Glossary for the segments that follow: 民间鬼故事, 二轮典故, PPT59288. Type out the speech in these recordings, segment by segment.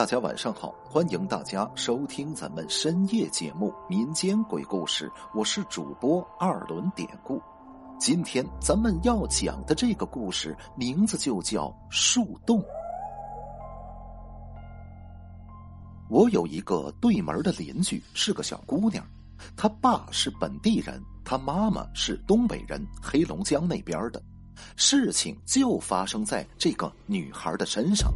大家晚上好，欢迎大家收听咱们深夜节目《民间鬼故事》，我是主播二轮典故。今天咱们要讲的这个故事名字就叫树洞。我有一个对门的邻居，是个小姑娘，她爸是本地人，她妈妈是东北人，黑龙江那边的。事情就发生在这个女孩的身上。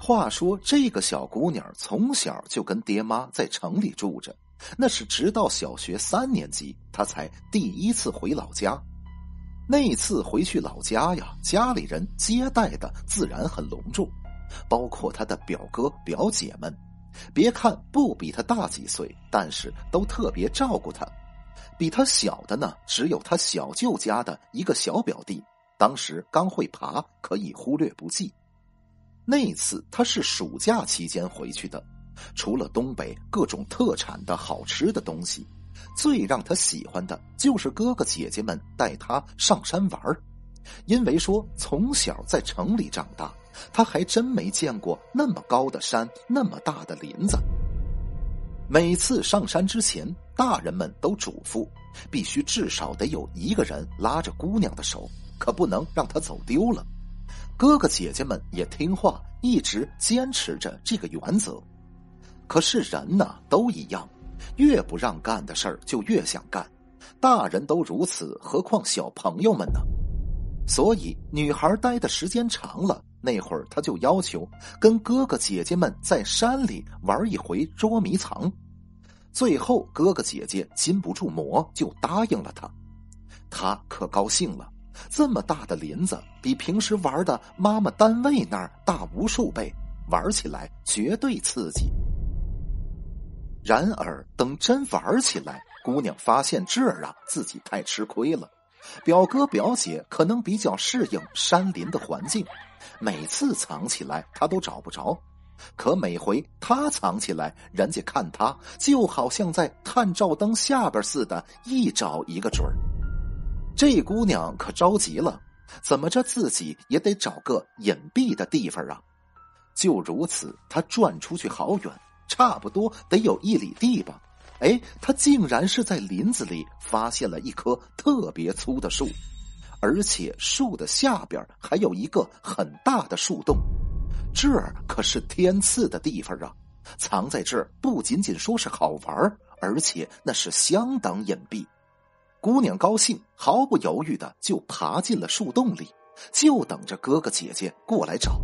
话说这个小姑娘从小就跟爹妈在城里住着，那是直到小学3年级她才第一次回老家。那次回去老家呀，家里人接待的自然很隆重，包括他的表哥表姐们，别看不比他大几岁，但是都特别照顾他。比他小的呢，只有他小舅家的一个小表弟，当时刚会爬，可以忽略不计。那次他是暑假期间回去的，除了东北各种特产的好吃的东西，最让他喜欢的就是哥哥姐姐们带他上山玩。因为说从小在城里长大，他还真没见过那么高的山，那么大的林子。每次上山之前，大人们都嘱咐必须至少得有一个人拉着姑娘的手，可不能让她走丢了。哥哥姐姐们也听话，一直坚持着这个原则。可是人呢，都一样，越不让干的事儿就越想干，大人都如此，何况小朋友们呢？所以女孩待的时间长了，那会儿她就要求跟哥哥姐姐们在山里玩一回捉迷藏。最后哥哥姐姐禁不住魔，就答应了她。她可高兴了，这么大的林子比平时玩的妈妈单位那儿大无数倍，玩起来绝对刺激。然而等真玩起来，姑娘发现这儿啊，自己太吃亏了。表哥表姐可能比较适应山林的环境，每次藏起来他都找不着，可每回他藏起来，人家看他就好像在探照灯下边似的，一找一个准儿。这姑娘可着急了，怎么着自己也得找个隐蔽的地方啊。就如此她转出去好远，差不多得有1里地吧。哎，他竟然是在林子里发现了一棵特别粗的树，而且树的下边还有一个很大的树洞。这可是天赐的地方啊，藏在这儿不仅仅说是好玩，而且那是相当隐蔽。姑娘高兴，毫不犹豫的就爬进了树洞里，就等着哥哥姐姐过来找。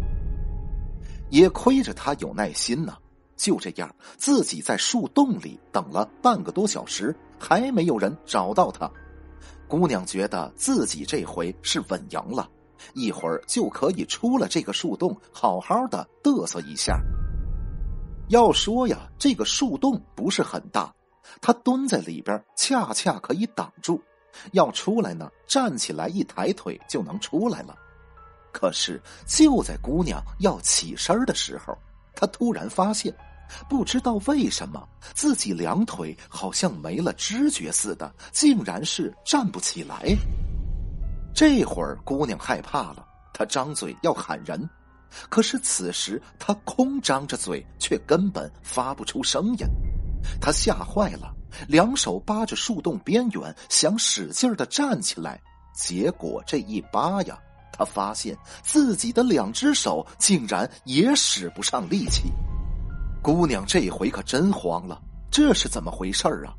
也亏着她有耐心呢，就这样自己在树洞里等了半个多小时，还没有人找到他。姑娘觉得自己这回是稳赢了，一会儿就可以出了这个树洞，好好的嘚瑟一下。要说呀，这个树洞不是很大，她蹲在里边恰恰可以挡住，要出来呢，站起来一抬腿就能出来了。可是就在姑娘要起身的时候，她突然发现，不知道为什么自己两腿好像没了知觉似的，竟然是站不起来。这会儿姑娘害怕了，她张嘴要喊人，可是此时她空张着嘴，却根本发不出声音。她吓坏了，两手扒着树洞边缘，想使劲地站起来，结果这一扒呀，他发现自己的2只手竟然也使不上力气。姑娘这回可真慌了，这是怎么回事啊？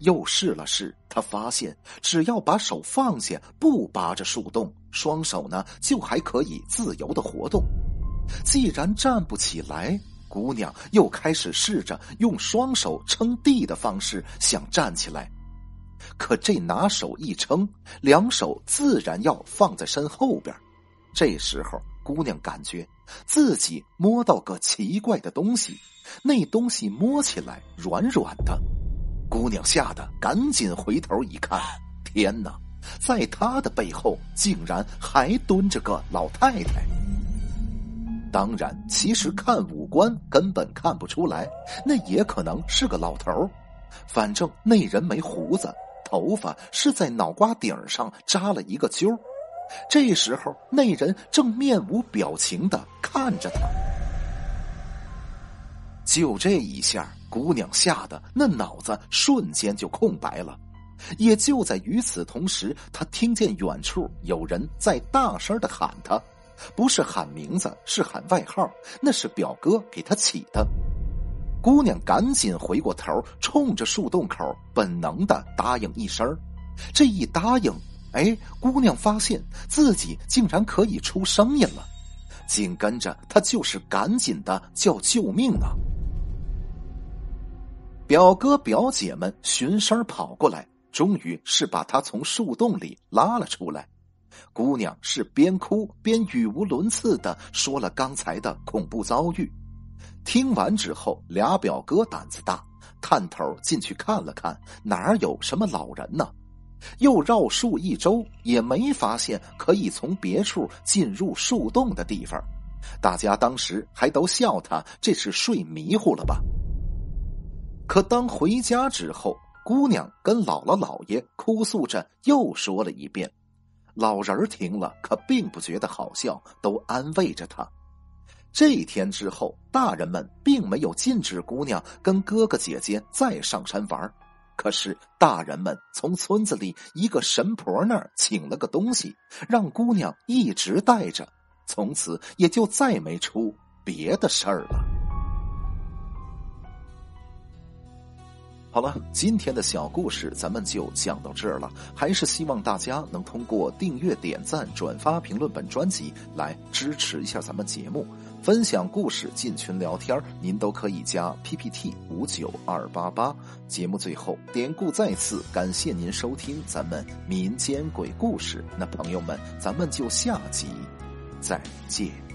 又试了试，她发现只要把手放下，不扒着树洞，双手呢就还可以自由的活动。既然站不起来，姑娘又开始试着用双手撑地的方式想站起来，可这拿手一撑，两手自然要放在身后边。这时候姑娘感觉自己摸到个奇怪的东西，那东西摸起来软软的。姑娘吓得赶紧回头一看，天哪，在她的背后竟然还蹲着个老太太。当然其实看五官根本看不出来，那也可能是个老头，反正那人没胡子，头发是在脑瓜顶上扎了一个揪。这时候那人正面无表情地看着他，就这一下，姑娘吓得那脑子瞬间就空白了。也就在与此同时，她听见远处有人在大声地喊她，不是喊名字，是喊外号，那是表哥给她起的。姑娘赶紧回过头，冲着树洞口本能地答应一声。这一答应，姑娘发现自己竟然可以出声音了，紧跟着她就是赶紧地叫救命啊！表哥表姐们循声跑过来，终于是把她从树洞里拉了出来。姑娘是边哭边语无伦次地说了刚才的恐怖遭遇。听完之后，俩表哥胆子大，探头进去看了看，哪有什么老人呢？又绕树一周，也没发现可以从别处进入树洞的地方。大家当时还都笑他这是睡迷糊了吧。可当回家之后，姑娘跟姥姥姥爷哭诉着又说了一遍，老人听了可并不觉得好笑，都安慰着他。这一天之后，大人们并没有禁止姑娘跟哥哥姐姐再上山玩，可是大人们从村子里一个神婆那儿请了个东西，让姑娘一直带着，从此也就再没出别的事儿了。好了，今天的小故事咱们就讲到这儿了，还是希望大家能通过订阅、点赞、转发、评论本专辑来支持一下咱们节目，分享故事、进群聊天，您都可以加 PPT59288。节目最后，典故再次感谢您收听咱们民间鬼故事，那朋友们，咱们就下集再见。